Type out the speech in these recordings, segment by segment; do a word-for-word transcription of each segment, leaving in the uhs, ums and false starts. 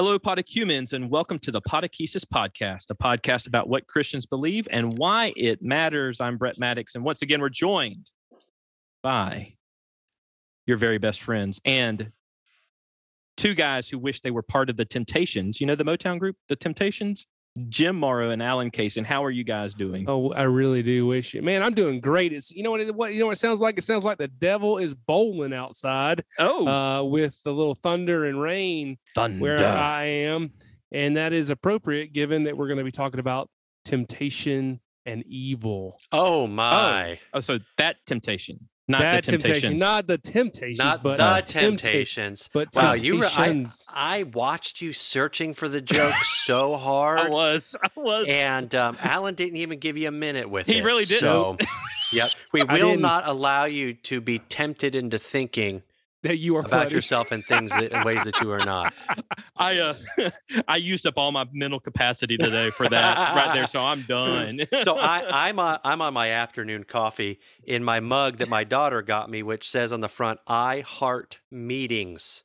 Hello, Podecumens, and welcome to the Podechesis Podcast, a podcast about what Christians believe and why it matters. I'm Brett Maddocks, and once again, we're joined by your very best friends and two guys who wish they were part of the Temptations. You know the Motown group, the Temptations? Jim Morrow and Alan Casey. And how are you guys doing? Oh, I really do wish it. Man, I'm doing great. It's you know what it what you know what it sounds like? It sounds like the devil is bowling outside. Oh. Uh, with the little thunder and rain thunder. Where I am. And that is appropriate given that we're going to be talking about temptation and evil. Oh my. Oh, oh so that temptation. Not that the temptations. Temptation, not the temptations, not but the uh, temptations. Tempta- but wow, you! Re- I, I watched you searching for the joke so hard. I was, I was. And um, Alan didn't even give you a minute with he it. He really didn't. So, yep, we will not allow you to be tempted into thinking that you are about funny. Yourself in things that, in ways that you are not. I uh, I used up all my mental capacity today for that right there, so I'm done. So I, I'm on, I'm on my afternoon coffee in my mug that my daughter got me, which says on the front, "I heart meetings."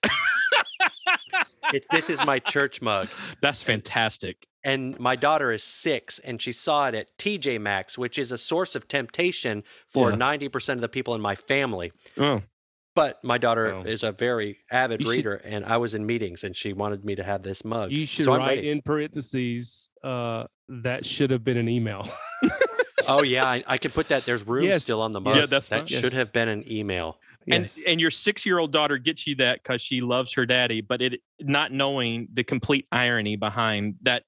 It, this is my church mug. That's fantastic. And my daughter is six, and she saw it at T J Maxx, which is a source of temptation for yeah. ninety percent of the people in my family. Oh. But my daughter oh. is a very avid you reader, should, and I was in meetings, and she wanted me to have this mug. You should so write in parentheses, uh, that should have been an email. Oh, yeah, I, I could put that. There's room yes. still on the mug. Yeah, that's that should yes. have been an email. Yes. And and your six-year-old daughter gets you that because she loves her daddy, but it not knowing the complete irony behind that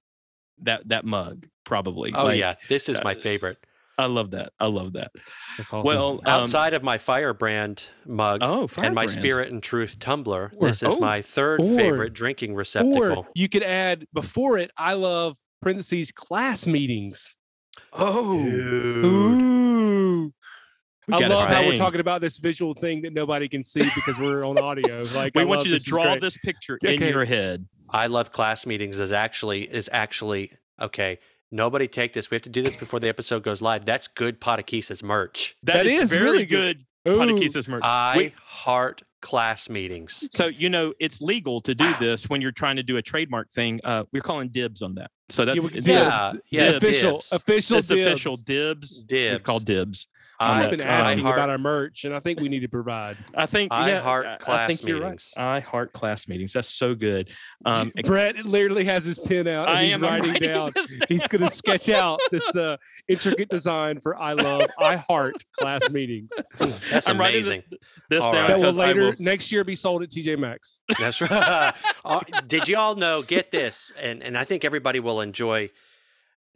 that that mug, probably. Oh, like, yeah, this is uh, my favorite. I love that. I love that. That's awesome. Well, um, outside of my Firebrand mug oh, Firebrand. and my Spirit and Truth tumbler, or, this is oh, my third or, favorite drinking receptacle. Or you could add before it, I love parentheses class meetings. Oh. Ooh. I love how we're talking about this visual thing that nobody can see because we're on audio. Like we I want you to draw this picture okay. in your head. I love class meetings is actually is actually okay. Nobody take this. We have to do this before the episode goes live. That's good Podechesis merch. That, that is, is very really good, good Podechesis merch. I we, heart class meetings. So, you know, it's legal to do this when you're trying to do a trademark thing. Uh, we're calling dibs on that. So that's yeah, dibs. Yeah, yeah, dibs. Official, dibs. Official it's dibs. Official dibs. Dibs. We've called dibs. I've um, been asking heart, about our merch, and I think we need to provide. I think I yeah, heart I, class I think meetings. You're right. I heart class meetings. That's so good. Um, Brett literally has his pen out. And I he's am writing, writing down. down. He's going to sketch out this uh, intricate design for I love I heart class meetings. That's I'm amazing. This, this down right. That will later will... next year be sold at T J Maxx. That's right. uh, did you all know? Get this, and and I think everybody will enjoy.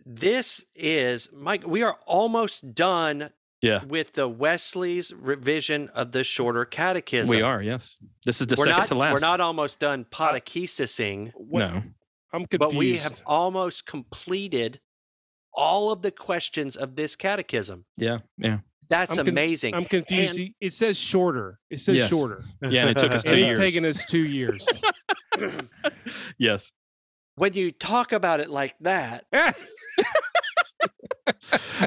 This is Mike. We are almost done. Yeah, with the Wesley's revision of the Shorter Catechism. We are, yes. This is the we're second not, to last. We're not almost done Podechesising. No, I'm confused. But we have almost completed all of the questions of this catechism. Yeah, yeah. That's I'm amazing. Con- I'm confused. And it says shorter. It says yes. shorter. Yeah, and it took us two and years. It's taken us two years. Yes. When you talk about it like that.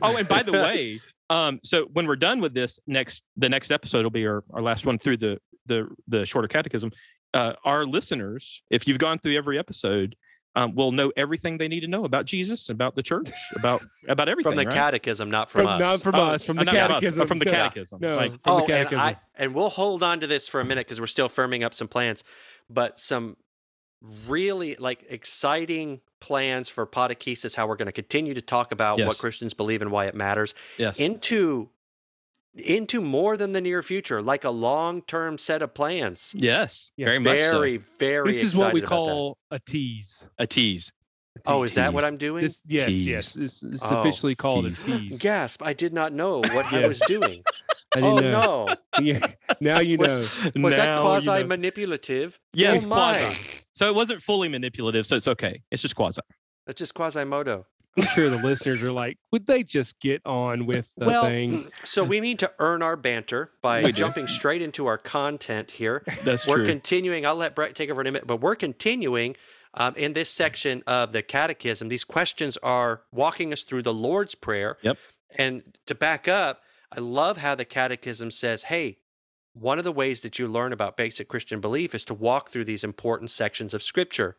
Oh, and by the way, Um, so when we're done with this next, the next episode will be our, our last one through the, the, the Shorter Catechism. Uh, our listeners, if you've gone through every episode, um, will know everything they need to know about Jesus, about the church, about, about everything. From the right? catechism, not from, from us. Not from oh, us, from the catechism. Us, from the catechism. No, like, from oh, the catechism. And, I, and we'll hold on to this for a minute because we're still firming up some plans, but some really like exciting plans for Podechesis, how we're going to continue to talk about yes. what Christians believe and why it matters yes. into into more than the near future, like a long-term set of plans. Yes, yeah. very, very much Very, so. very This is what we call a tease. a tease. A tease. Oh, is tease. that what I'm doing? This, yes, tease. yes. It's, it's oh, officially called tease. a tease. Gasp, I did not know what I was doing. I didn't oh, know. no. Yeah. Now you know. Was, was now that quasi-manipulative? You know. Yes, oh, quasi. So it wasn't fully manipulative, so it's okay. It's just quasi. It's just quasi-moto. I'm sure the listeners are like, would they just get on with the well, thing? So we need to earn our banter by jumping straight into our content here. That's we're true. We're continuing. I'll let Brett take over in a minute, but we're continuing um, in this section of the catechism. These questions are walking us through the Lord's Prayer. Yep. And to back up, I love how the catechism says, hey, one of the ways that you learn about basic Christian belief is to walk through these important sections of Scripture.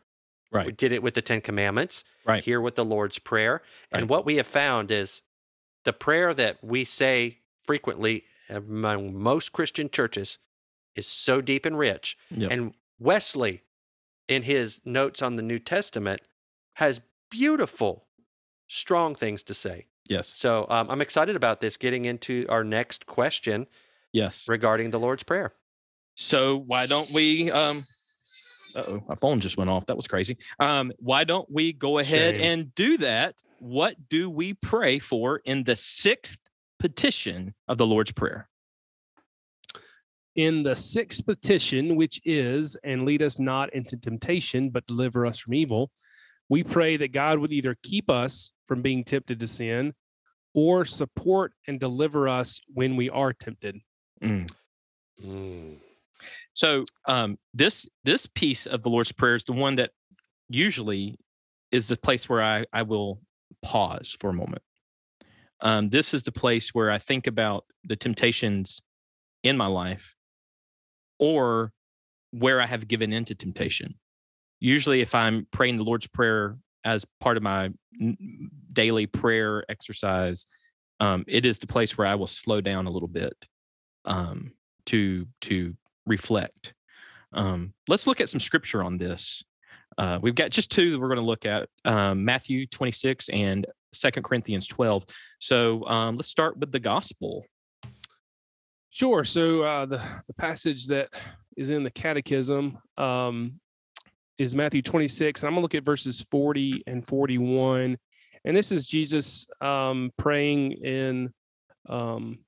Right. We did it with the Ten Commandments. Right. Here with the Lord's Prayer. Right. And what we have found is the prayer that we say frequently among most Christian churches is so deep and rich. Yep. And Wesley, in his notes on the New Testament, has beautiful, strong things to say. Yes. So um, I'm excited about this, getting into our next question. Yes. Regarding the Lord's Prayer. So why don't we... Um, uh-oh, my phone just went off. That was crazy. Um, why don't we go ahead Shame. and do that? What do we pray for in the sixth petition of the Lord's Prayer? In the sixth petition, which is, and lead us not into temptation, but deliver us from evil, we pray that God would either keep us from being tempted to sin or support and deliver us when we are tempted. Mm. Mm. So um, this this piece of the Lord's Prayer is the one that usually is the place where I, I will pause for a moment. Um, this is the place where I think about the temptations in my life, or where I have given in to temptation. Usually if I'm praying the Lord's Prayer as part of my n- daily prayer exercise, um, it is the place where I will slow down a little bit um, to to reflect. Um, let's look at some scripture on this. Uh, we've got just two that we're going to look at, um, Matthew twenty-six and Second Corinthians twelve. So um, let's start with the gospel. Sure. So uh, the, the passage that is in the Catechism um, is Matthew twenty-six. And I'm going to look at verses forty and forty-one. And this is Jesus um, praying in um,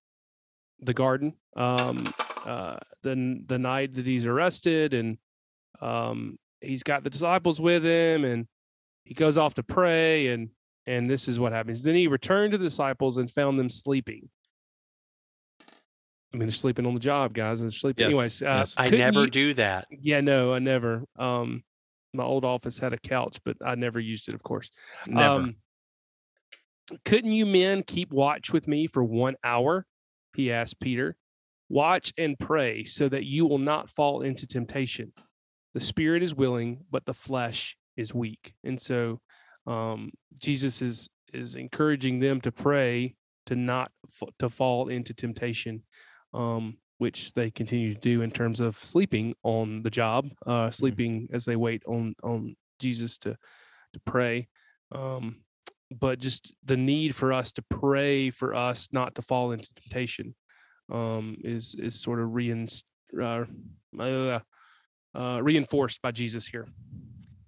the garden, um, uh, the, the night that he's arrested. And um, he's got the disciples with him. And he goes off to pray. And, and this is what happens. Then he returned to the disciples and found them sleeping. I mean, they're sleeping on the job, guys. They're sleeping. Yes. Anyways, uh, yes. I never you... do that. Yeah, no, I never. Um, my old office had a couch, but I never used it, of course. Never. Um, couldn't you men keep watch with me for one hour? He asked Peter. Watch and pray so that you will not fall into temptation. The spirit is willing, but the flesh is weak. And so um, Jesus is is encouraging them to pray to not f- to fall into temptation. Um, which they continue to do in terms of sleeping on the job, uh, sleeping mm-hmm. as they wait on on Jesus to to pray. Um, but just the need for us to pray for us not to fall into temptation um, is is sort of reinst- uh, uh, uh, reinforced by Jesus here.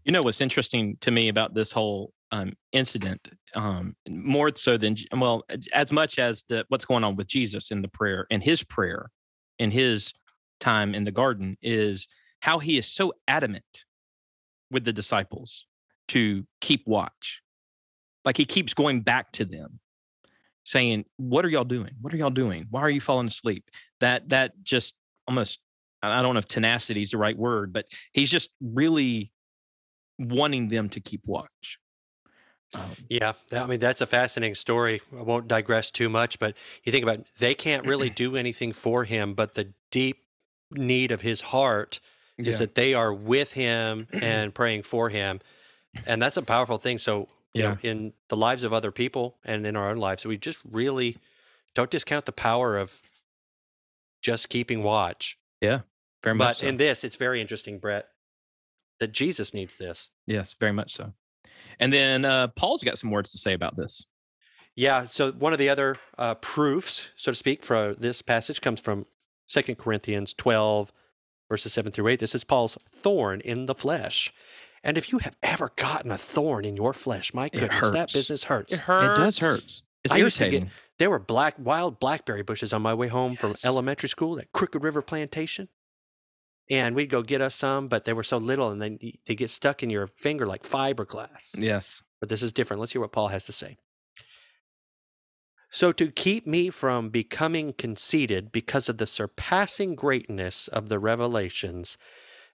You know what's interesting to me about this whole um, incident, um, more so than, well, as much as the what's going on with Jesus in the prayer and his prayer and his time in the garden, is how he is so adamant with the disciples to keep watch. Like he keeps going back to them saying, what are y'all doing? What are y'all doing? Why are you falling asleep? That, that just almost, I don't know if tenacity is the right word, but he's just really wanting them to keep watch. Um, yeah, that, I mean, that's a fascinating story. I won't digress too much, but you think about it, they can't really do anything for him, but the deep need of his heart is yeah. that they are with him and praying for him. And that's a powerful thing. So you yeah. know, in the lives of other people and in our own lives, we just really don't discount the power of just keeping watch. Yeah, very much But so. in this, it's very interesting, Brett, that Jesus needs this. Yes, very much so. And then uh, Paul's got some words to say about this. Yeah, so one of the other uh, proofs, so to speak, for this passage comes from Second Corinthians twelve, verses seven through eight. This is Paul's thorn in the flesh. And if you have ever gotten a thorn in your flesh, my goodness, that business hurts. It hurts. It does hurt. It's I irritating. Used to get, there were black wild blackberry bushes on my way home yes. from elementary school, that Crooked River plantation. And we'd go get us some, but they were so little, and then they get stuck in your finger like fiberglass. Yes. But this is different. Let's hear what Paul has to say. So to keep me from becoming conceited because of the surpassing greatness of the revelations,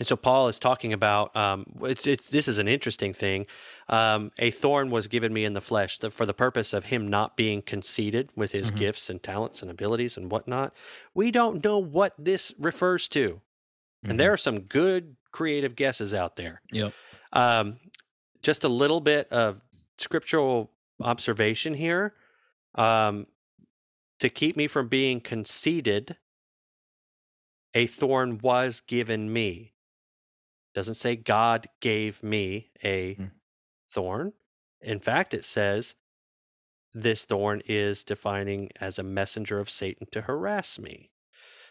And so Paul is talking about, um, it's, it's, this is an interesting thing. Um, a thorn was given me in the flesh the, for the purpose of him not being conceited with his mm-hmm. gifts and talents and abilities and whatnot. We don't know what this refers to. Mm-hmm. And there are some good creative guesses out there. Yep. Um, just a little bit of scriptural observation here. Um, to keep me from being conceited, a thorn was given me. Doesn't say God gave me a mm. thorn. In fact, it says this thorn is defining as a messenger of Satan to harass me.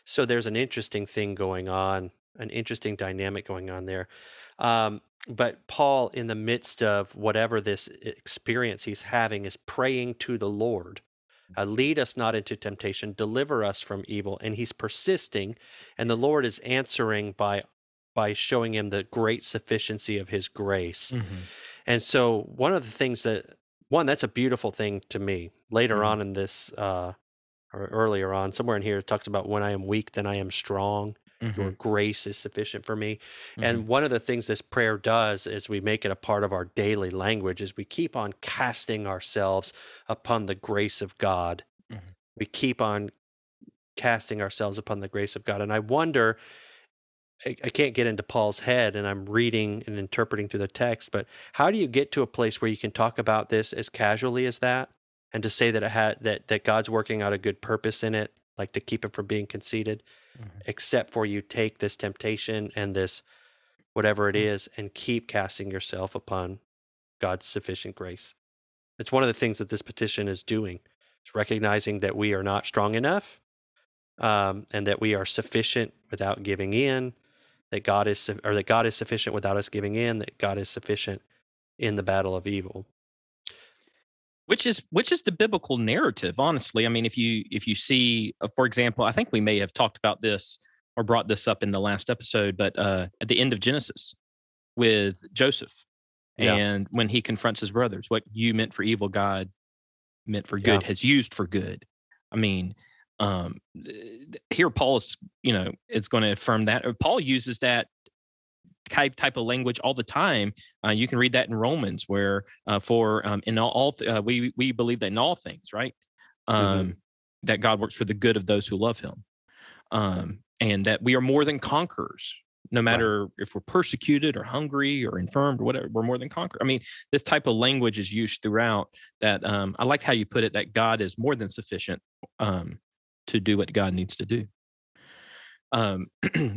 So there's an interesting thing going on, an interesting dynamic going on there. Um, but Paul, in the midst of whatever this experience he's having, is praying to the Lord. Uh, lead us not into temptation, deliver us from evil. And he's persisting, and the Lord is answering by by showing him the great sufficiency of his grace. Mm-hmm. And so one of the things that, one, that's a beautiful thing to me. Later mm-hmm. on in this, uh, or earlier on, somewhere in here, it talks about when I am weak, then I am strong. Mm-hmm. Your grace is sufficient for me. Mm-hmm. And one of the things this prayer does is we make it a part of our daily language is we keep on casting ourselves upon the grace of God. Mm-hmm. We keep on casting ourselves upon the grace of God. And I wonder, I, I can't get into Paul's head, and I'm reading and interpreting through the text, but how do you get to a place where you can talk about this as casually as that and to say that it had, that, that God's working out a good purpose in it, like to keep him from being conceited? Mm-hmm. Except for you take this temptation and this whatever it mm-hmm. is and keep casting yourself upon God's sufficient grace. It's one of the things that this petition is doing. It's recognizing that we are not strong enough um, and that we are sufficient without giving in, that God is or that God is sufficient without us giving in, that God is sufficient in the battle of evil. Which is which is the biblical narrative, honestly. I mean, if you if you see, uh, for example, I think we may have talked about this or brought this up in the last episode, but uh, at the end of Genesis with Joseph, yeah. and when he confronts his brothers, what you meant for evil, God meant for good, yeah. has used for good. I mean, um, here Paul is, you know, it's going to affirm that. Paul uses that type type of language all the time. Uh, you can read that in Romans, where uh, for um, in all, all th- uh, we we believe that in all things, right? Um, mm-hmm. That God works for the good of those who love Him, um, and that we are more than conquerors. No matter right. if we're persecuted or hungry or infirmed or whatever, we're more than conquerors. I mean, this type of language is used throughout. That um, I like how you put it. That God is more than sufficient um, to do what God needs to do. Um,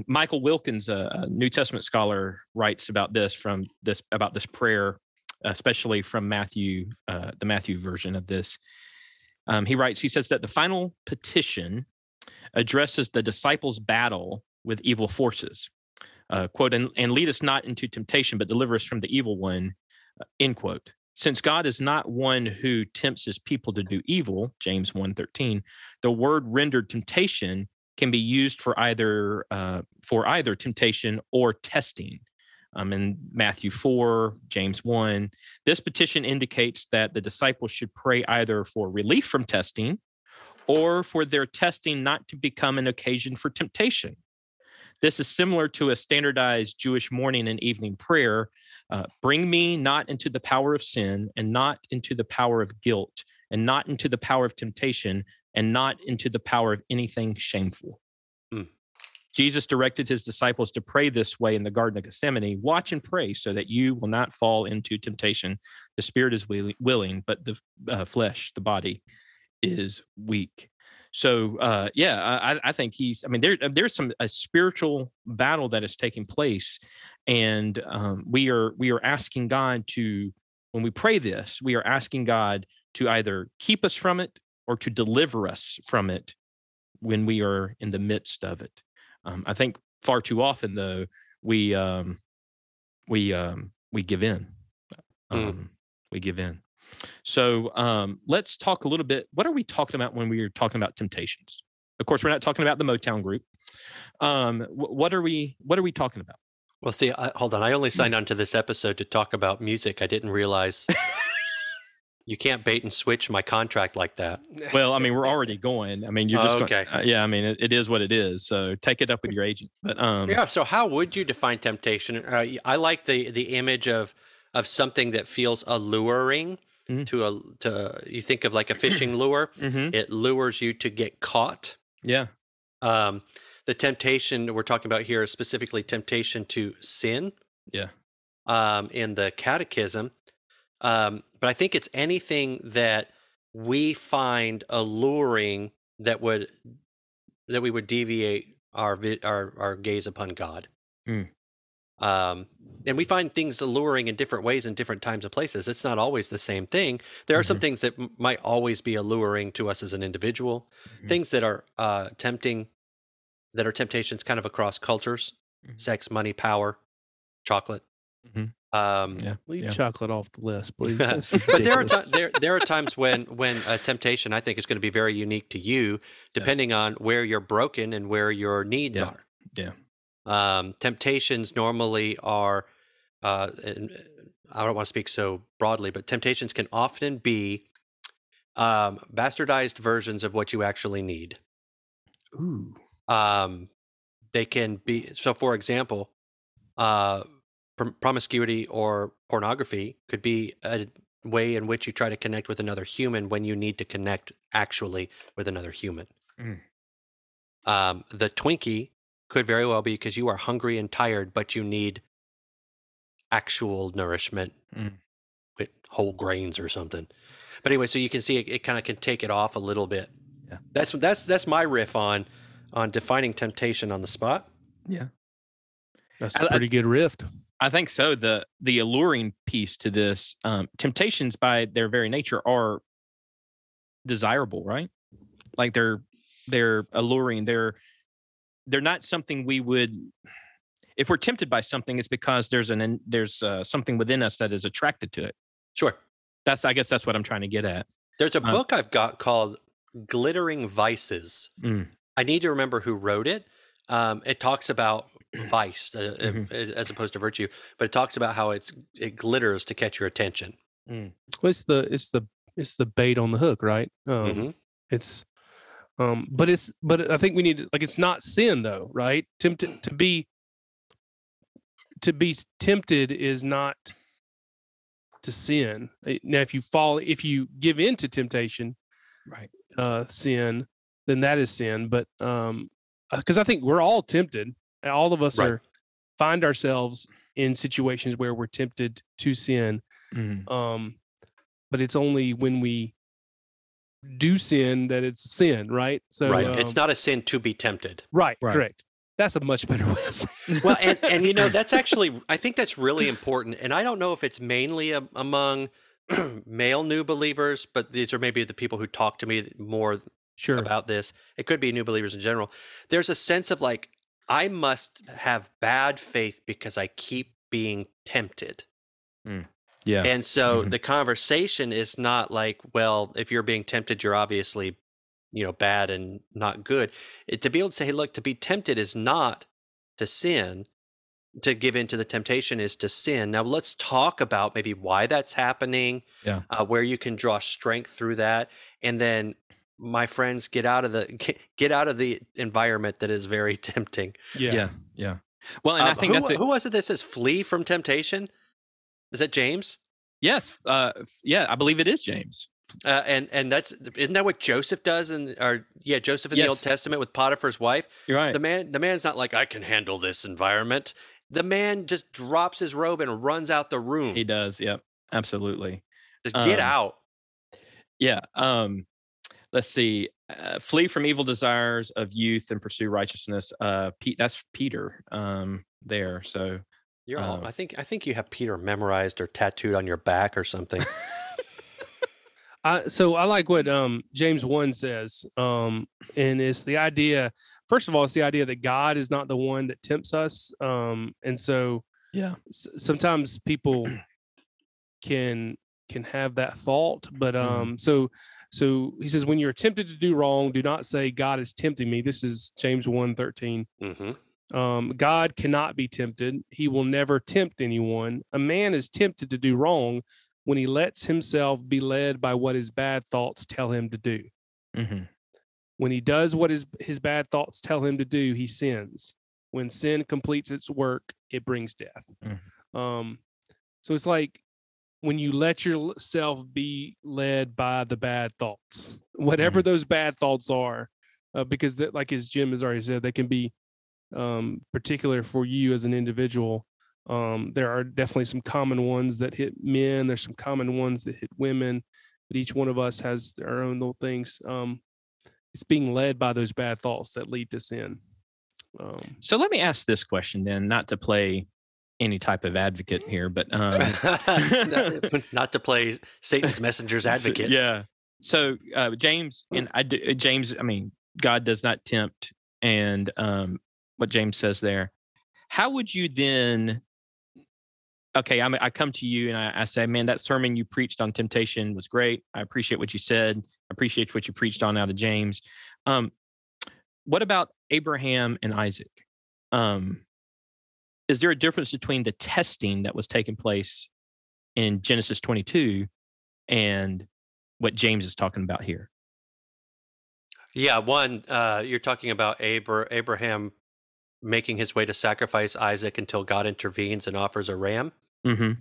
Michael Wilkins, a, a New Testament scholar, writes about this from this about this prayer, especially from Matthew, uh, the Matthew version of this. Um, he writes, he says that the final petition addresses the disciples' battle with evil forces. Uh, quote, and, and lead us not into temptation, but deliver us from the evil one. Uh, end quote. Since God is not one who tempts his people to do evil, James one thirteen, the word rendered temptation can be used for either uh, for either temptation or testing. Um, in Matthew four, James one, this petition indicates that the disciples should pray either for relief from testing or for their testing not to become an occasion for temptation. This is similar to a standardized Jewish morning and evening prayer. Uh, Bring me not into the power of sin, and not into the power of guilt, and not into the power of temptation, and not into the power of anything shameful. Mm. Jesus directed his disciples to pray this way in the Garden of Gethsemane. Watch and pray so that you will not fall into temptation. The spirit is willing, but the uh, flesh, the body, is weak. So, uh, yeah, I, I think he's, I mean, there, there's some a spiritual battle that is taking place, and um, we are we are asking God to, when we pray this, we are asking God to either keep us from it or to deliver us from it when we are in the midst of it. Um, I think far too often, though, we um, we um, we give in. Um, mm. We give in. So um, let's talk a little bit. What are we talking about when we are talking about temptations? Of course, we're not talking about the Motown group. Um, wh- what are we? What are we talking about? Well, see, I, hold on. I only signed on to this episode to talk about music. I didn't realize You can't bait and switch my contract like that. Well, I mean, we're already going. I mean, you're just oh, okay. Going, uh, yeah, I mean, it, it is what it is. So take it up with your agent. But um, yeah. So how would you define temptation? Uh, I like the the image of of something that feels alluring mm-hmm. to a to. You think of like a fishing lure. Mm-hmm. It lures you to get caught. Yeah. Um, the temptation we're talking about here is specifically temptation to sin. Yeah. Um, in the Catechism. Um, but I think it's anything that we find alluring that would that we would deviate our our, our gaze upon God. Mm. Um, and we find things alluring in different ways in different times and places. It's not always the same thing. There are mm-hmm. some things that m- might always be alluring to us as an individual, mm-hmm. things that are uh, tempting, that are temptations kind of across cultures, mm-hmm. sex, money, power, chocolate. Mm-hmm. Um, yeah, leave yeah. chocolate off the list, please. But there are t- there there are times when when a temptation I think is going to be very unique to you, depending yeah. on where you're broken and where your needs yeah. are. Yeah. Um, temptations normally are. Uh, and I don't want to speak so broadly, but temptations can often be um, bastardized versions of what you actually need. Ooh. Um, they can be so. For example, uh. promiscuity or pornography could be a way in which you try to connect with another human when you need to connect actually with another human. Mm. Um, the Twinkie could very well be because you are hungry and tired, but you need actual nourishment mm. with whole grains or something. But anyway, so you can see it, it kind of can take it off a little bit. Yeah. That's that's that's my riff on on defining temptation on the spot. Yeah. That's a pretty I, good riff. I think so. The the alluring piece to this, um, temptations by their very nature are desirable, right? Like they're they're alluring. They're they're not something we would. If we're tempted by something, it's because there's an there's uh, something within us that is attracted to it. Sure. That's I guess that's what I'm trying to get at. There's a um, book I've got called Glittering Vices. Mm. I need to remember who wrote it. Um, it talks about vice uh, mm-hmm. as opposed to virtue, but it talks about how it's it glitters to catch your attention. Mm. Well, it's the it's the it's the bait on the hook, right? Um, mm-hmm. It's, um, but it's but I think we need to, like it's not sin though, right? Tempted to be to be tempted is not to sin. Now, if you fall, if you give in to temptation, right, uh, sin, then that is sin. But um, because I think we're all tempted. All of us right. are find ourselves in situations where we're tempted to sin, mm. um, but it's only when we do sin that it's sin, right? So, right, um, it's not a sin to be tempted. Right, right. Correct. That's a much better way of saying it. Well, and, and you know, that's actually, I think that's really important, and I don't know if it's mainly a, among male new believers, but these are maybe the people who talk to me more sure. about this. It could be new believers in general. There's a sense of like, I must have bad faith because I keep being tempted. Mm, yeah. And so mm-hmm. the conversation is not like, well, if you're being tempted, you're obviously, you know, bad and not good. It, to be able to say, hey, look, to be tempted is not to sin. To give in to the temptation is to sin. Now, let's talk about maybe why that's happening, yeah. uh, where you can draw strength through that. And then my friends, get out of the get, get out of the environment that is very tempting. Yeah, yeah. yeah. Well, and um, I think who, that's a, who was it that says flee from temptation? Is that James? Yes, uh, yeah, I believe it is James. Uh, and and that's isn't that what Joseph does? And or yeah, Joseph in yes. the Old Testament with Potiphar's wife. You're right. The man, the man's not like I can handle this environment. The man just drops his robe and runs out the room. He does. Yep, absolutely. Just get um, out. Yeah. Um, Let's see. Uh, flee from evil desires of youth and pursue righteousness. Uh, Pete, that's Peter. Um, there. So you're uh, all. I think. I think you have Peter memorized or tattooed on your back or something. I, so I like what um, James one says, um, and it's the idea. First of all, it's the idea that God is not the one that tempts us, um, and so yeah, s- sometimes people can can have that thought, but um, mm. so. So he says, when you're tempted to do wrong, do not say, God is tempting me. This is James one thirteen. Mm-hmm. Um, God cannot be tempted. He will never tempt anyone. A man is tempted to do wrong when he lets himself be led by what his bad thoughts tell him to do. Mm-hmm. When he does what his, his bad thoughts tell him to do, he sins. When sin completes its work, it brings death. Mm-hmm. Um, so it's like when you let yourself be led by the bad thoughts, whatever mm-hmm. those bad thoughts are, uh, because that, like as Jim has already said, they can be um, particular for you as an individual. Um, there are definitely some common ones that hit men. There's some common ones that hit women, but each one of us has our own little things. Um, it's being led by those bad thoughts that lead to sin. Um, so let me ask this question then, not to play any type of advocate here, but, um, not, not to play Satan's messenger's advocate. So, yeah. So, uh, James and I, do, James, I mean, God does not tempt. And, um, what James says there, how would you then, okay, I'm, I come to you and I, I say, man, that sermon you preached on temptation was great. I appreciate what you said. I appreciate what you preached on out of James. Um, what about Abraham and Isaac? Um, is there a difference between the testing that was taking place in Genesis twenty-two and what James is talking about here? Yeah, one, uh, you're talking about Abra- Abraham making his way to sacrifice Isaac until God intervenes and offers a ram. Mm-hmm.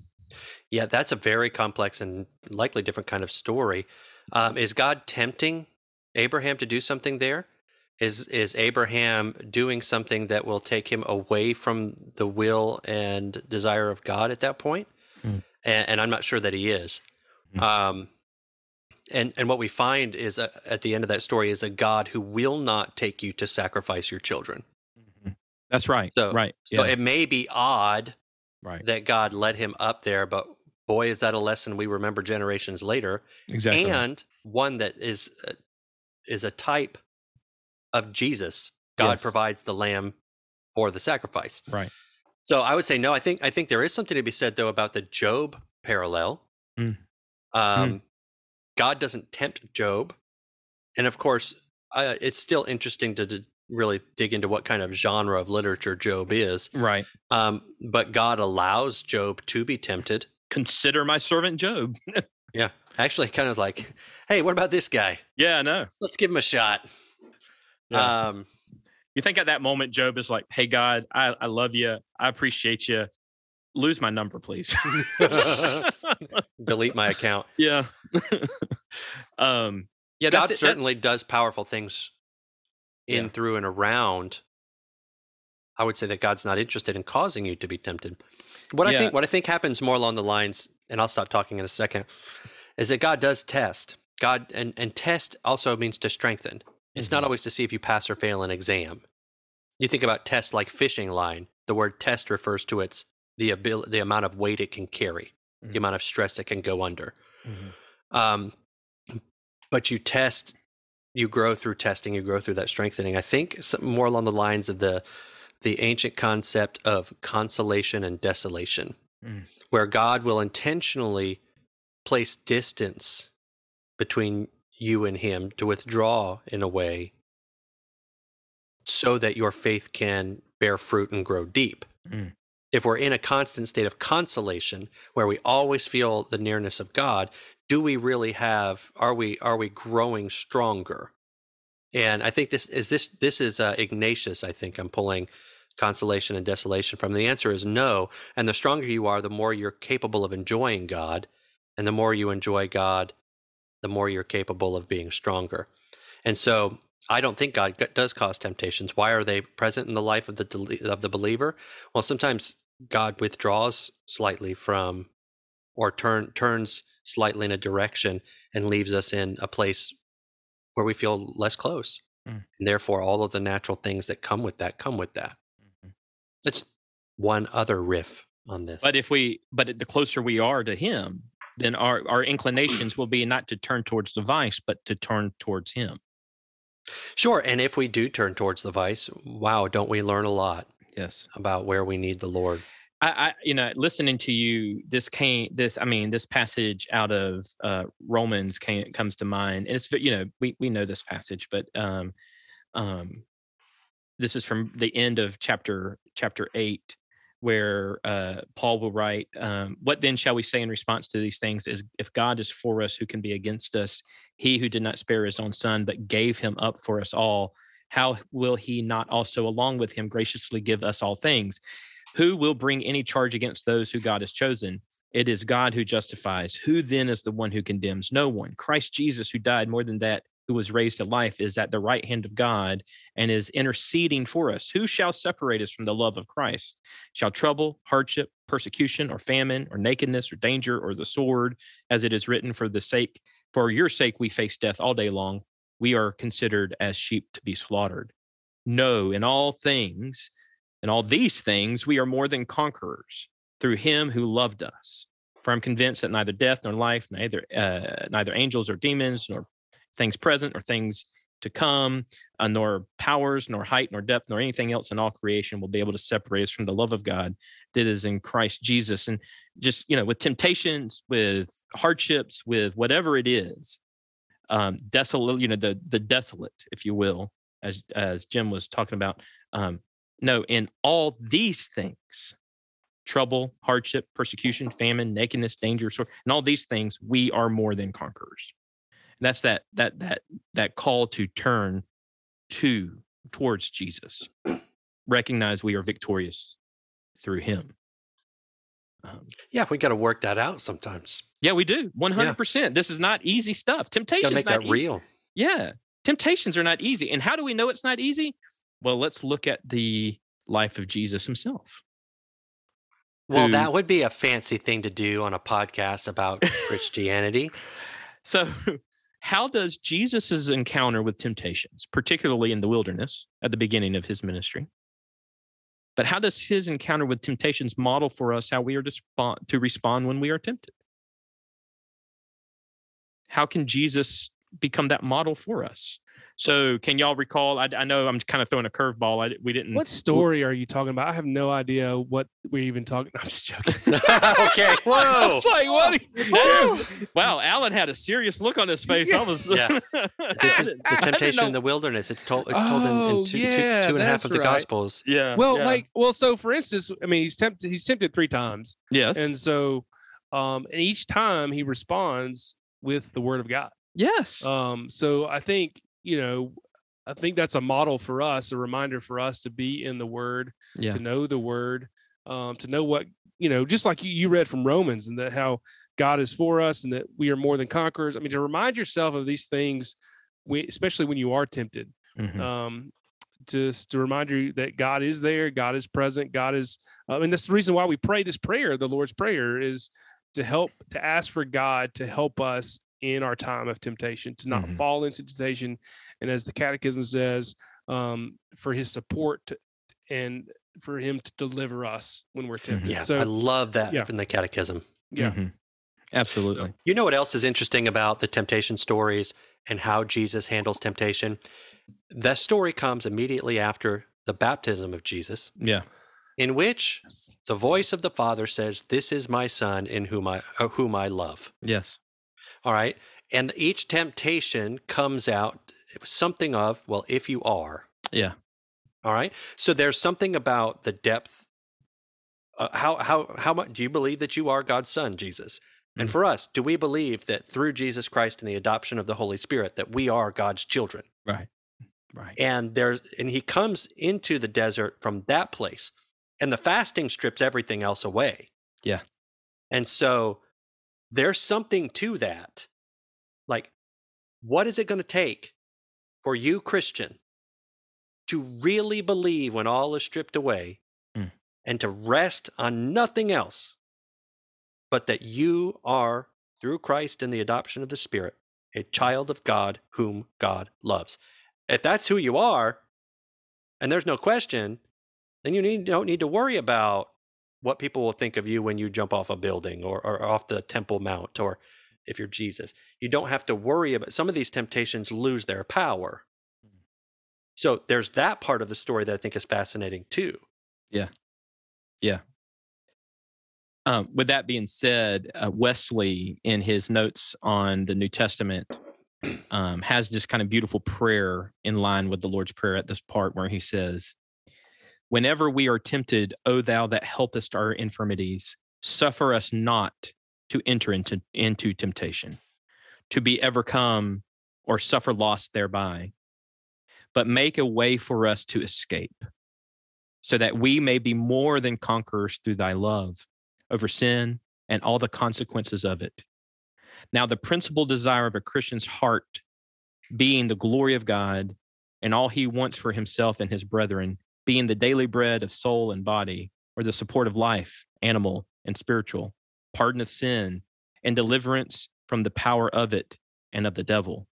Yeah, that's a very complex and likely different kind of story. Um, is God tempting Abraham to do something there? Is is Abraham doing something that will take him away from the will and desire of God at that point? Mm. And, and I'm not sure that he is. Mm. Um, and, and what we find is a, at the end of that story is a God who will not take you to sacrifice your children. That's right. So, right. So yeah. It may be odd right. that God led him up there, but boy, is that a lesson we remember generations later. Exactly. And one that is is a type of Jesus. God yes. provides the lamb for the sacrifice. Right. So I would say no. I think I think there is something to be said though about the Job parallel. Mm. Um, mm. God doesn't tempt Job, and of course, uh, it's still interesting to. to really dig into what kind of genre of literature Job is. Right. Um, but God allows Job to be tempted. Consider my servant Job. yeah. Actually kind of like, hey, what about this guy? Yeah, I know. Let's give him a shot. Yeah. Um, you think at that moment, Job is like, hey, God, I, I love you. I appreciate you. Lose my number, please. Delete my account. Yeah. um, yeah. God that's it, certainly that... does powerful things in, yeah. through, and around. I would say that God's not interested in causing you to be tempted. What yeah. I think what I think happens more along the lines, and I'll stop talking in a second, is that God does test. God and, and test also means to strengthen. Mm-hmm. It's not always to see if you pass or fail an exam. You think about test like fishing line. The word test refers to its the abil- the amount of weight it can carry, mm-hmm. the amount of stress it can go under. Mm-hmm. Um, but you test. You grow through testing, you grow through that strengthening. I think more along the lines of the the ancient concept of consolation and desolation, mm. where God will intentionally place distance between you and him to withdraw in a way so that your faith can bear fruit and grow deep. Mm. If we're in a constant state of consolation, where we always feel the nearness of God, do we really have, are we are we growing stronger? And I think this is, this this is uh, Ignatius, I think I'm pulling consolation and desolation from. The answer is no. And the stronger you are, the more you're capable of enjoying God. And the more you enjoy God, the more you're capable of being stronger. And so I don't think God does cause temptations. Why are they present in the life of the of the believer? Well, sometimes God withdraws slightly from or turn turns... slightly in a direction and leaves us in a place where we feel less close. Mm. And therefore, all of the natural things that come with that, come with that. Mm-hmm. That's one other riff on this. But if we, but the closer we are to him, then our, our inclinations will be not to turn towards the vice, but to turn towards him. Sure. And if we do turn towards the vice, wow, don't we learn a lot? Yes. About where we need the Lord. I, I, you know, listening to you, this came, this, I mean, this passage out of uh, Romans came, comes to mind, and it's, you know, we we know this passage, but um, um, this is from the end of chapter chapter eight, where uh, Paul will write, um, what then shall we say in response to these things is, if God is for us, who can be against us? He who did not spare his own son, but gave him up for us all, how will he not also along with him graciously give us all things? Who will bring any charge against those who God has chosen? It is God who justifies. Who then is the one who condemns? No one. Christ Jesus, who died, more than that, who was raised to life, is at the right hand of God and is interceding for us. Who shall separate us from the love of Christ? Shall trouble, hardship, persecution, or famine, or nakedness, or danger, or the sword, as it is written, for the sake, for your sake we face death all day long. We are considered as sheep to be slaughtered. No, in all things, in all these things, we are more than conquerors through him who loved us. For I'm convinced that neither death nor life, neither uh, neither angels or demons, nor things present or things to come, uh, nor powers, nor height, nor depth, nor anything else in all creation will be able to separate us from the love of God that is in Christ Jesus. And just, you know, with temptations, with hardships, with whatever it is, um, desolate, you know, the the desolate, if you will, as as Jim was talking about. Um, no, in all these things, trouble, hardship, persecution, famine, nakedness, danger, sword, and all these things, we are more than conquerors. That's that that that that call to turn to towards Jesus. Recognize we are victorious through him. Um, yeah, we got to work that out sometimes. Yeah, we do. one hundred percent. Yeah. This is not easy stuff. Temptations make that real. Yeah. Temptations are not easy. And how do we know it's not easy? Well, let's look at the life of Jesus himself. Well, who, that would be a fancy thing to do on a podcast about Christianity. So, how does Jesus's encounter with temptations, particularly in the wilderness at the beginning of his ministry, but how does his encounter with temptations model for us how we are to respond, to respond when we are tempted? How can Jesus become that model for us? So, can y'all recall? I, I know I'm kind of throwing a curveball. I we didn't. What story are you talking about? I have no idea what we're even talking. No, I'm just joking. Okay. Whoa. It's like what? No. Wow, Alan had a serious look on his face. I was. Yeah. This is the temptation in the wilderness. It's told. It's told oh, in, in two, yeah, two, two and a half of the right. Gospels. Yeah. Well, yeah. like, well, so for instance, I mean, he's tempted. He's tempted three times. Yes. And so, um, and each time he responds with the word of God. Yes. Um. So I think. You know, I think that's a model for us, a reminder for us to be in the Word, yeah. to know the Word, um, to know what, you know, just like you, you read from Romans and that how God is for us and that we are more than conquerors. I mean, to remind yourself of these things, we, especially when you are tempted, mm-hmm. um, just to remind you that God is there, God is present, God is, I mean, that's the reason why we pray this prayer, the Lord's Prayer, is to help, to ask for God to help us in our time of temptation, to not mm-hmm. fall into temptation. And as the Catechism says, um, for his support to, and for him to deliver us when we're tempted. Yeah, so, I love that yeah. from the Catechism. Yeah, mm-hmm. absolutely. You know what else is interesting about the temptation stories and how Jesus handles temptation? That story comes immediately after the baptism of Jesus. Yeah. In which the voice of the Father says, "This is my Son in whom I, uh, whom I love." Yes. All right. And each temptation comes out something of, well, if you are. Yeah. All right. So there's something about the depth. Uh, how how how much do you believe that you are God's son, Jesus? And mm-hmm. for us, do we believe that through Jesus Christ and the adoption of the Holy Spirit that we are God's children? Right. Right. And there's and he comes into the desert from that place. And the fasting strips everything else away. Yeah. And so there's something to that. Like, what is it going to take for you, Christian, to really believe when all is stripped away mm. and to rest on nothing else, but that you are, through Christ and the adoption of the Spirit, a child of God whom God loves? If that's who you are, and there's no question, then you need, don't need to worry about what people will think of you when you jump off a building or, or off the Temple Mount, or if you're Jesus. You don't have to worry about, some of these temptations lose their power. So there's that part of the story that I think is fascinating too. Yeah. Yeah. Um, with that being said, uh, Wesley, in his notes on the New Testament, um, has this kind of beautiful prayer in line with the Lord's Prayer at this part where he says, Whenever we are tempted, O thou that helpest our infirmities, suffer us not to enter into, into temptation, to be overcome or suffer loss thereby, but make a way for us to escape, so that we may be more than conquerors through thy love over sin and all the consequences of it. Now the principal desire of a Christian's heart being the glory of God and all he wants for himself and his brethren, being the daily bread of soul and body, or the support of life, animal and spiritual, pardon of sin, and deliverance from the power of it and of the devil.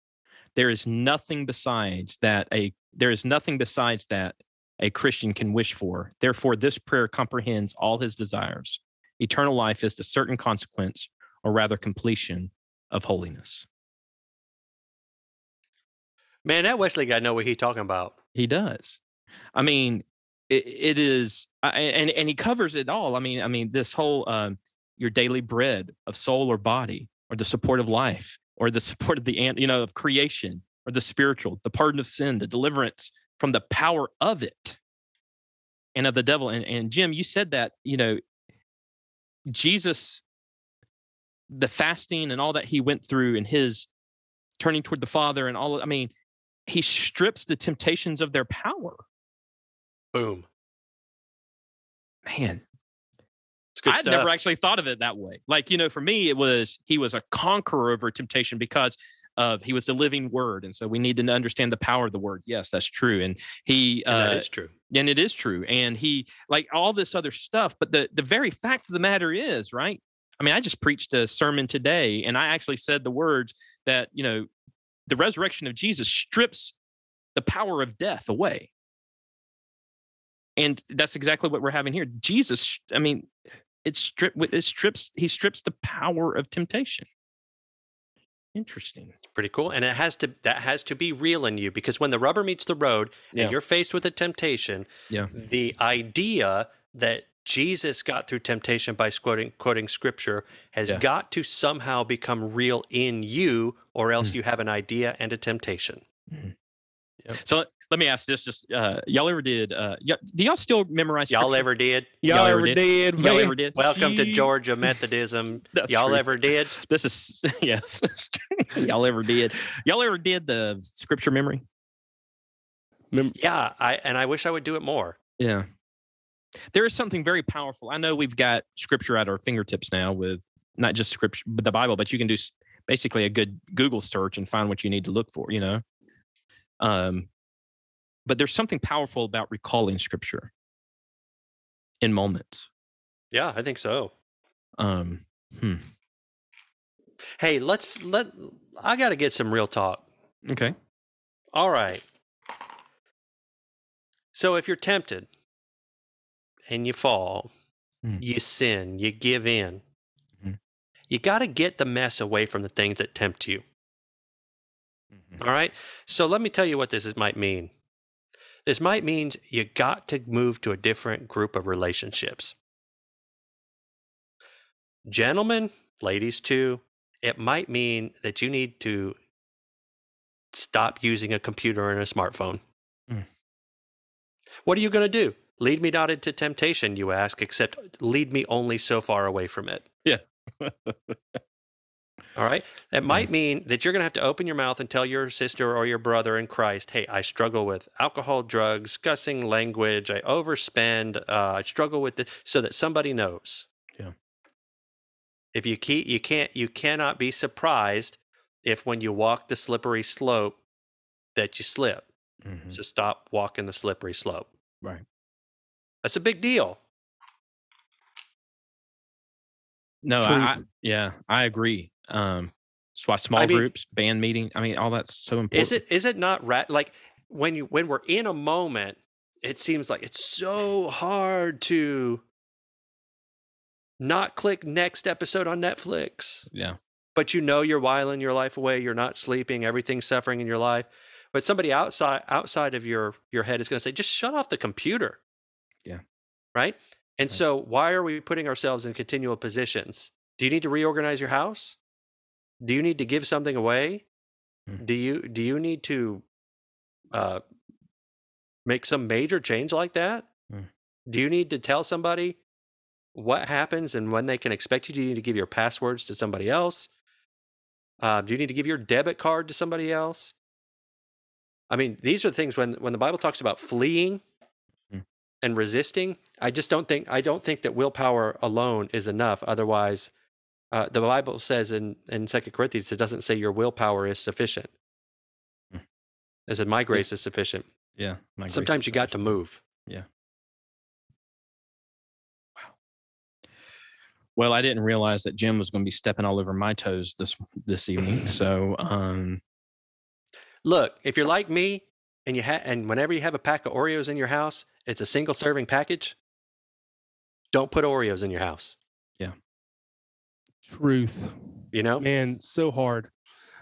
There is nothing besides that a there is nothing besides that a Christian can wish for. Therefore, this prayer comprehends all his desires. Eternal life is the certain consequence, or rather completion, of holiness. Man, that Wesley guy know what he's talking about. He does. I mean, it, it is, and and he covers it all. I mean, I mean, this whole um, your daily bread of soul or body, or the support of life, or the support of the you know of creation, or the spiritual, the pardon of sin, the deliverance from the power of it, and of the devil. And and Jim, you said that you know Jesus, the fasting and all that he went through, and his turning toward the Father, and all. I mean, he strips the temptations of their power. Boom. Man. I'd stuff. never actually thought of it that way. Like, you know, for me, it was, he was a conqueror over temptation because of, he was the living word. And so we need to understand the power of the word. Yes, that's true. And he, and that uh, is true. And it is true. And he, like all this other stuff, but the, the very fact of the matter is, right? I mean, I just preached a sermon today and I actually said the words that, you know, the resurrection of Jesus strips the power of death away. And that's exactly what we're having here. Jesus, I mean, it, strip, it strips, he strips the power of temptation. Interesting. It's pretty cool. And it has to, that has to be real in you, because when the rubber meets the road and yeah. you're faced with a temptation, yeah. the idea that Jesus got through temptation by quoting, quoting scripture has yeah. got to somehow become real in you, or else mm. you have an idea and a temptation. Mm. Yep. So let me ask this: Just uh, y'all ever did? Uh, y- do y'all still memorize? Y'all ever did? Y'all, y'all ever did? did y'all ever did? Welcome Gee. to Georgia Methodism. Y'all true. ever did? This is yes. y'all ever did? Y'all ever did the scripture memory? Mem- yeah, I and I wish I would do it more. Yeah, there is something very powerful. I know we've got scripture at our fingertips now with not just scripture, but the Bible. But you can do basically a good Google search and find what you need to look for. You know. Um, but there's something powerful about recalling scripture in moments. Yeah, I think so. Um, hmm. Hey, let's let. I got to get some real talk. Okay. All right. So if you're tempted and you fall, mm. you sin, you give in. Mm. You got to get the mess away from the things that tempt you. All right. So let me tell you what this is, might mean. This might mean you got to move to a different group of relationships. Gentlemen, ladies too, it might mean that you need to stop using a computer and a smartphone. Mm. What are you going to do? Lead me not into temptation, you ask, except lead me only so far away from it. Yeah. All right. That might mean that you're going to have to open your mouth and tell your sister or your brother in Christ, hey, I struggle with alcohol, drugs, cussing, language. I overspend. Uh, I struggle with this, so that somebody knows. Yeah. If you keep, you can't, you cannot be surprised if when you walk the slippery slope that you slip. Mm-hmm. So stop walking the slippery slope. Right. That's a big deal. No, I, yeah, I agree. Um, so small I mean, groups, band meeting. I mean, all that's so important. Is it, is it not rat- like when you, when we're in a moment, it seems like it's so hard to not click next episode on Netflix. Yeah. But you know, you're whiling your life away. You're not sleeping. Everything's suffering in your life, but somebody outside, outside of your, your head is going to say, just shut off the computer. Yeah. Right. And right. so why are we putting ourselves in continual positions? Do you need to reorganize your house? Do you need to give something away? Mm. Do you do you need to uh, make some major change like that? Mm. Do you need to tell somebody what happens and when they can expect you? Do you need to give your passwords to somebody else? Uh, do you need to give your debit card to somebody else? I mean, these are the things when, when the Bible talks about fleeing mm. and resisting, I just don't think, I don't think that willpower alone is enough. Otherwise, uh, the Bible says in, in Second Corinthians, it doesn't say your willpower is sufficient. Mm. It said, my grace yeah. is sufficient. Yeah. My grace Sometimes you got sufficient. to move. Yeah. Wow. Well, I didn't realize that Jim was going to be stepping all over my toes this, this evening. So, um, look, if you're like me and you ha- and whenever you have a pack of Oreos in your house, it's a single serving package. Don't put Oreos in your house. Yeah. Truth. You know? Man, so hard.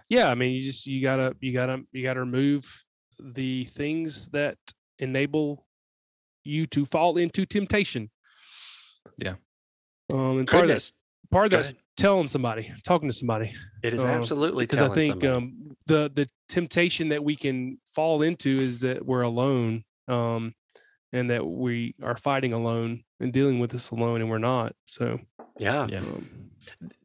Yeah, I mean, you just you got to you got to you got to remove the things that enable you to fall into temptation. Yeah. Um and part of that, part of that's telling somebody, talking to somebody. It is uh, absolutely telling somebody. Because I think um, the, the temptation that we can fall into is that we're alone um, and that we are fighting alone and dealing with this alone, and we're not. So, yeah. yeah. Um,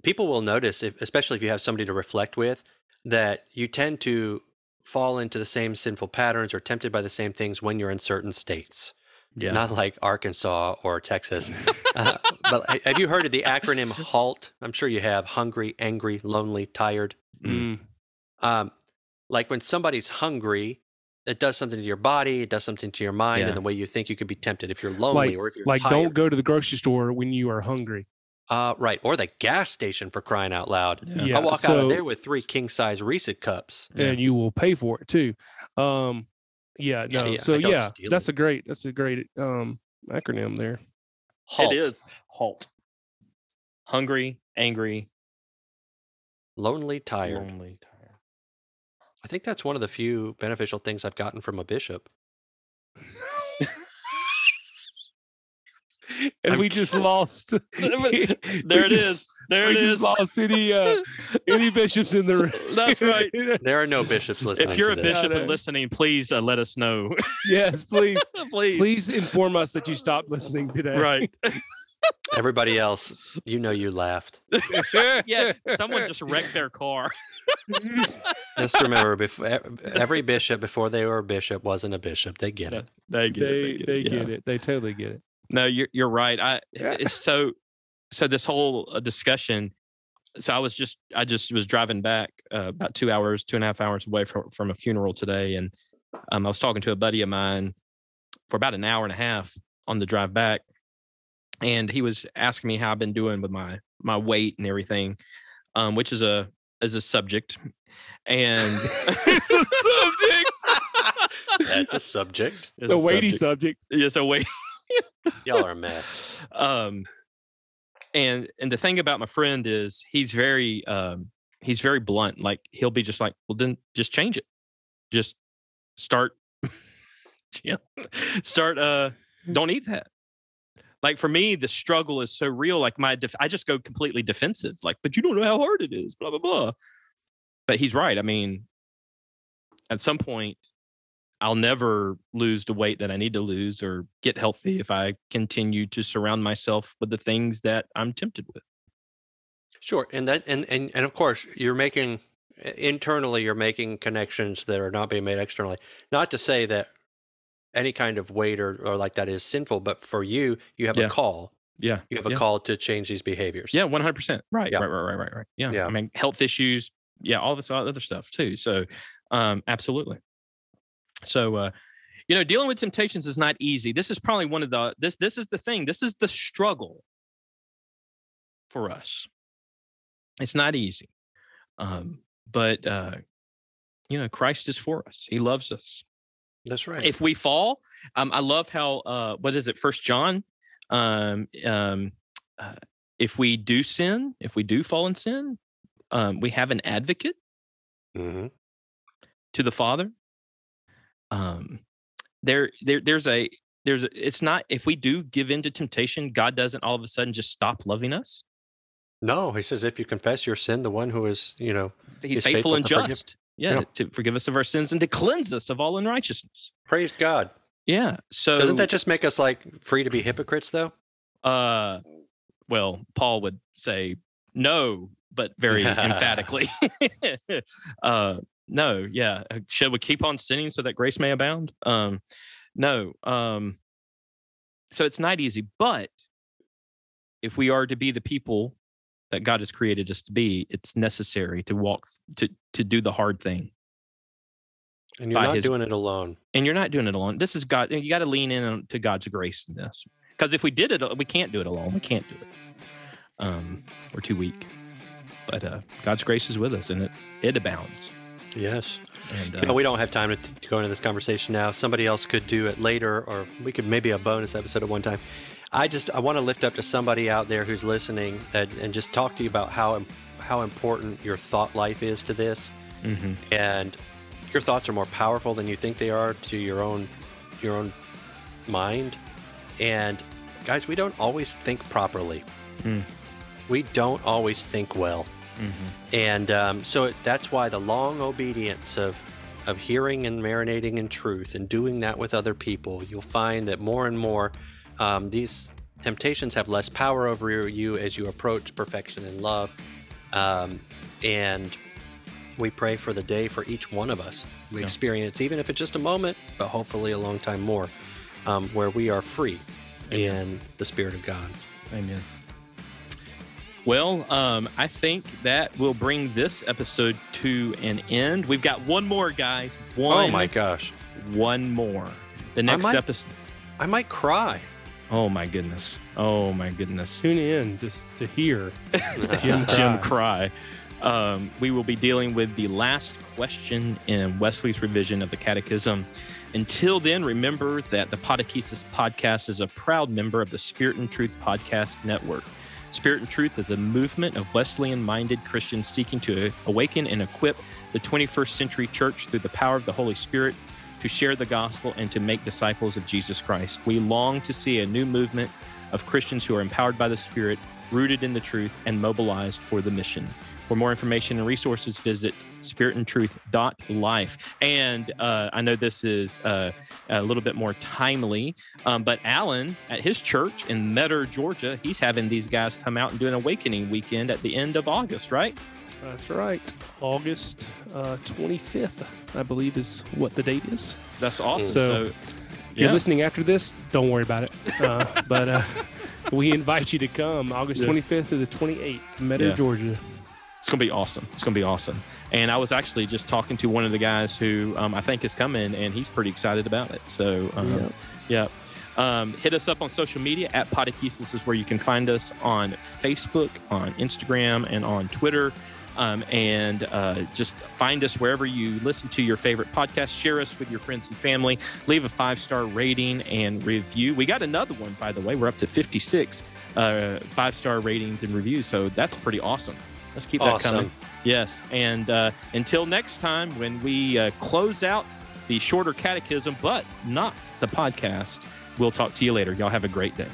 people will notice, if, especially if you have somebody to reflect with, that you tend to fall into the same sinful patterns or tempted by the same things when you're in certain states. Yeah. Not like Arkansas or Texas. uh, but have you heard of the acronym HALT? I'm sure you have. Hungry, angry, lonely, tired. Mm. Um, like when somebody's hungry, it does something to your body. It does something to your mind yeah. and the way you think you could be tempted if you're lonely like, or if you're like tired. Don't go to the grocery store when you are hungry. Uh, right. Or the gas station, for crying out loud. Yeah. Yeah. I walk so, out of there with three king-size Reese's cups. And yeah. you will pay for it too. Um Yeah, no. Yeah, yeah. So yeah, that's it. a great, that's a great um, acronym there. HALT. It is HALT. Hungry, angry, lonely, tired. Lonely, tired. I think that's one of the few beneficial things I've gotten from a bishop. And I'm we just kidding. lost. There it just, is. There we it just is. Lost any uh, any bishops in the room. That's right. There are no bishops listening. If you're a this. bishop and listening, please uh, let us know. Yes, please, please, please inform us that you stopped listening today. Right. Everybody else, you know, you laughed. Yeah, someone just wrecked their car. Just remember, before every bishop before they were a bishop wasn't a bishop. They get it. They get they, it. They get, they it. get yeah. it. They totally get it. No, you're you're right. I it's so so this whole discussion. So I was just I just was driving back uh, about two hours, two and a half hours away from, from a funeral today, and um, I was talking to a buddy of mine for about an hour and a half on the drive back, and he was asking me how I've been doing with my my weight and everything, um, which is a is a subject, and it's a subject. That's a subject. It's a, a weighty subject. subject. It's a weighty. Y'all are a mess. Um, and and the thing about my friend is he's very um, he's very blunt. Like he'll be just like, well, then just change it. Just start, yeah, start. Uh, don't eat that. Like for me, the struggle is so real. Like my, def- I just go completely defensive. Like, but you don't know how hard it is. Blah blah blah. But he's right. I mean, at some point, I'll never lose the weight that I need to lose or get healthy if I continue to surround myself with the things that I'm tempted with. Sure. And that, and, and, and of course you're making internally, you're making connections that are not being made externally. Not to say that any kind of weight or, or like that is sinful, but for you, you have yeah. a call. Yeah. You have a yeah. call to change these behaviors. Yeah. one hundred percent. Right. Yeah. Right. Right. Right. Right. Right. Yeah. yeah. I mean, health issues. Yeah. All this all other stuff too. So, um, absolutely. So, uh, you know, dealing with temptations is not easy. This is probably one of the, this this is the thing. This is the struggle for us. It's not easy. Um, but, uh, you know, Christ is for us. He loves us. That's right. If we fall, um, I love how, uh, what is it, First John? Um, um, uh, if we do sin, if we do fall in sin, um, we have an advocate mm-hmm. to the Father. Um, there, there, there's a, there's, a, it's not, if we do give in to temptation, God doesn't all of a sudden just stop loving us. No, he says, if you confess your sin, the one who is, you know, he's is faithful, faithful and just, forgive. Yeah, yeah, to forgive us of our sins and to cleanse us of all unrighteousness. Praise God. Yeah. So doesn't that just make us like free to be hypocrites though? Uh, well, Paul would say no, but very emphatically. uh, no. Yeah. Shall we keep on sinning so that grace may abound? Um, no. Um, so it's not easy, but if we are to be the people that God has created us to be, it's necessary to walk, to, to do the hard thing. And you're not his, doing it alone. And you're not doing it alone. This is God. You got to lean in to God's grace in this. Because if we did it, we can't do it alone. We can't do it. Um, we're too weak. But uh, God's grace is with us, and it, it abounds. Yes. And, uh, you know, we don't have time to, to go into this conversation now. Somebody else could do it later, or we could maybe a bonus episode at one time. I just I want to lift up to somebody out there who's listening and, and just talk to you about how how important your thought life is to this. Mm-hmm. And your thoughts are more powerful than you think they are to your own your own mind. And guys, we don't always think properly. Mm. We don't always think well. Mm-hmm. And um, so it, that's why the long obedience of of hearing and marinating in truth and doing that with other people, you'll find that more and more um, these temptations have less power over you as you approach perfection in love. Um, and we pray for the day for each one of us. We yeah. experience, even if it's just a moment, but hopefully a long time more. Um, where we are free Amen. in the Spirit of God. Amen. Well, um, I think that will bring this episode to an end. We've got one more, guys. One, oh, my gosh. One more. The next episode. I might cry. Oh, my goodness. Oh, my goodness. Tune in just to hear Jim, Jim cry. Um, we will be dealing with the last question in Wesley's revision of the Catechism. Until then, remember that the Podechesis Podcast is a proud member of the Spirit and Truth Podcast Network. Spirit and Truth is a movement of Wesleyan-minded Christians seeking to awaken and equip the twenty-first century church through the power of the Holy Spirit to share the gospel and to make disciples of Jesus Christ. We long to see a new movement of Christians who are empowered by the Spirit, rooted in the truth, and mobilized for the mission. For more information and resources, visit spirit and truth dot life. And uh, I know this is uh, a little bit more timely, um, but Alan at his church in Meadow, Georgia, he's having these guys come out and do an awakening weekend at the end of August, right? That's right. August uh, twenty-fifth, I believe, is what the date is. That's awesome. So, so if yeah. you're listening after this, don't worry about it. Uh, but uh, we invite you to come August yeah. twenty-fifth through the twenty-eighth, Meadow, yeah. Georgia. It's going to be awesome. It's going to be awesome. And I was actually just talking to one of the guys who um, I think is coming, and he's pretty excited about it. So, um, yeah. yeah. Um, hit us up on social media. At Podechesis is where you can find us on Facebook, on Instagram, and on Twitter. Um, and uh, just find us wherever you listen to your favorite podcast. Share us with your friends and family. Leave a five-star rating and review. We got another one, by the way. We're up to fifty-six uh, five-star ratings and reviews. So that's pretty awesome. Let's keep that awesome. coming. Yes. And uh, until next time, when we uh, close out the Shorter Catechism, but not the podcast, we'll talk to you later. Y'all have a great day.